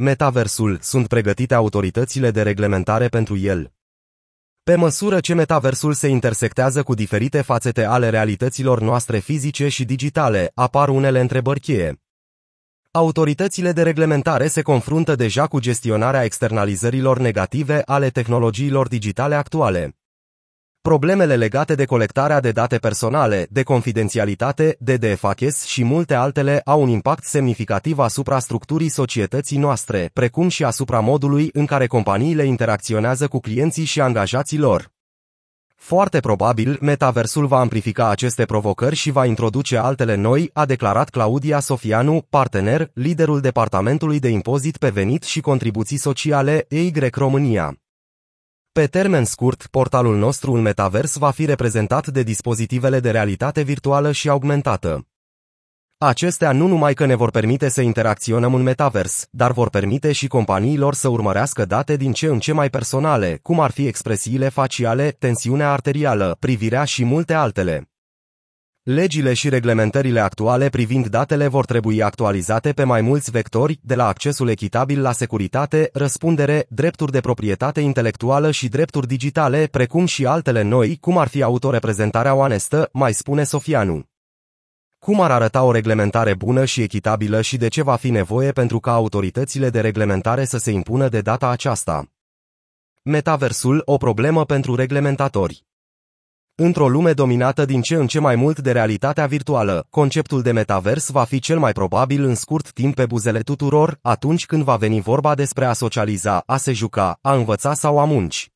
Metaversul, sunt pregătite autoritățile de reglementare pentru el. Pe măsură ce metaversul se intersectează cu diferite fațete ale realităților noastre fizice și digitale, apar unele întrebări cheie. Autoritățile de reglementare se confruntă deja cu gestionarea externalizărilor negative ale tehnologiilor digitale actuale. Problemele legate de colectarea de date personale, de confidențialitate, de DFAQS și multe altele au un impact semnificativ asupra structurii societății noastre, precum și asupra modului în care companiile interacționează cu clienții și angajații lor. Foarte probabil, metaversul va amplifica aceste provocări și va introduce altele noi, a declarat Claudia Sofianu, partener, liderul Departamentului de Impozit pe Venit și Contribuții Sociale, EY România. Pe termen scurt, portalul nostru în metavers va fi reprezentat de dispozitivele de realitate virtuală și augmentată. Acestea nu numai că ne vor permite să interacționăm în metavers, dar vor permite și companiilor să urmărească date din ce în ce mai personale, cum ar fi expresiile faciale, tensiunea arterială, privirea și multe altele. Legile și reglementările actuale privind datele vor trebui actualizate pe mai mulți vectori, de la accesul echitabil la securitate, răspundere, drepturi de proprietate intelectuală și drepturi digitale, precum și altele noi, cum ar fi autoreprezentarea oanestă, mai spune Sofianu. Cum ar arăta o reglementare bună și echitabilă și de ce va fi nevoie pentru ca autoritățile de reglementare să se impună de data aceasta? Metaversul, o problemă pentru reglementatori. Într-o lume dominată din ce în ce mai mult de realitatea virtuală, conceptul de metavers va fi cel mai probabil în scurt timp pe buzele tuturor, atunci când va veni vorba despre a socializa, a se juca, a învăța sau a munci.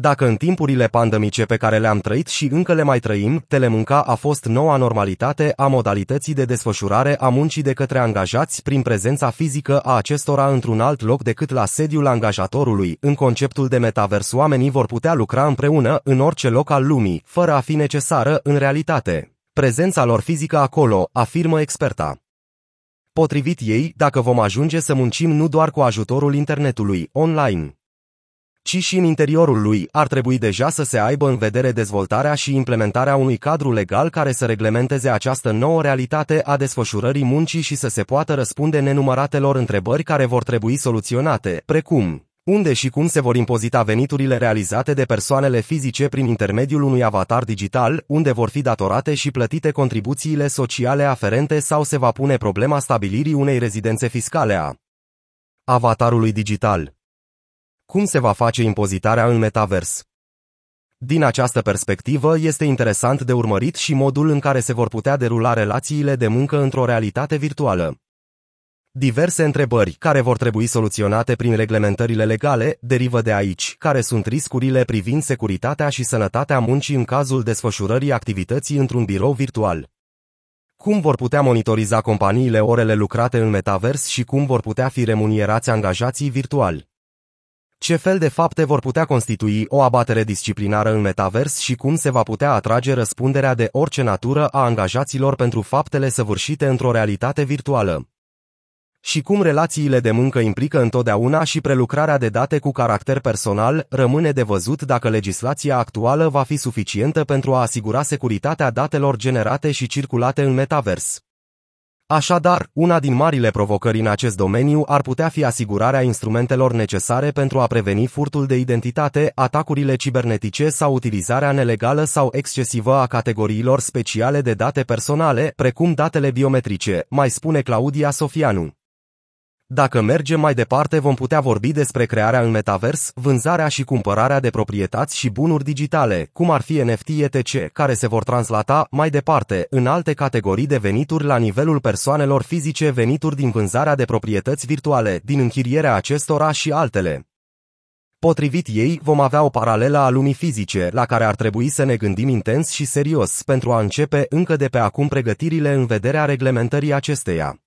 Dacă în timpurile pandemice pe care le-am trăit și încă le mai trăim, telemunca a fost noua normalitate a modalității de desfășurare a muncii de către angajați prin prezența fizică a acestora într-un alt loc decât la sediul angajatorului, în conceptul de metavers oamenii vor putea lucra împreună în orice loc al lumii, fără a fi necesară, în realitate, prezența lor fizică acolo, afirmă experta. Potrivit ei, dacă vom ajunge să muncim nu doar cu ajutorul internetului, online, ci și în interiorul lui, ar trebui deja să se aibă în vedere dezvoltarea și implementarea unui cadru legal care să reglementeze această nouă realitate a desfășurării muncii și să se poată răspunde nenumăratelor întrebări care vor trebui soluționate, precum unde și cum se vor impozita veniturile realizate de persoanele fizice prin intermediul unui avatar digital, unde vor fi datorate și plătite contribuțiile sociale aferente sau se va pune problema stabilirii unei rezidențe fiscale a avatarului digital. Cum se va face impozitarea în metavers? Din această perspectivă, este interesant de urmărit și modul în care se vor putea derula relațiile de muncă într-o realitate virtuală. Diverse întrebări care vor trebui soluționate prin reglementările legale derivă de aici, care sunt riscurile privind securitatea și sănătatea muncii în cazul desfășurării activității într-un birou virtual. Cum vor putea monitoriza companiile orele lucrate în metavers și cum vor putea fi remunerați angajații virtuali? Ce fel de fapte vor putea constitui o abatere disciplinară în metavers și cum se va putea atrage răspunderea de orice natură a angajaților pentru faptele săvârșite într-o realitate virtuală? Și cum relațiile de muncă implică întotdeauna și prelucrarea de date cu caracter personal, rămâne de văzut dacă legislația actuală va fi suficientă pentru a asigura securitatea datelor generate și circulate în metavers. Așadar, una din marile provocări în acest domeniu ar putea fi asigurarea instrumentelor necesare pentru a preveni furtul de identitate, atacurile cibernetice sau utilizarea nelegală sau excesivă a categoriilor speciale de date personale, precum datele biometrice, mai spune Claudia Sofianu. Dacă mergem mai departe, vom putea vorbi despre crearea în metavers, vânzarea și cumpărarea de proprietăți și bunuri digitale, cum ar fi NFT etc., care se vor translata mai departe în alte categorii de venituri la nivelul persoanelor fizice, venituri din vânzarea de proprietăți virtuale, din închirierea acestora și altele. Potrivit ei, vom avea o paralelă a lumii fizice, la care ar trebui să ne gândim intens și serios pentru a începe încă de pe acum pregătirile în vederea reglementării acesteia.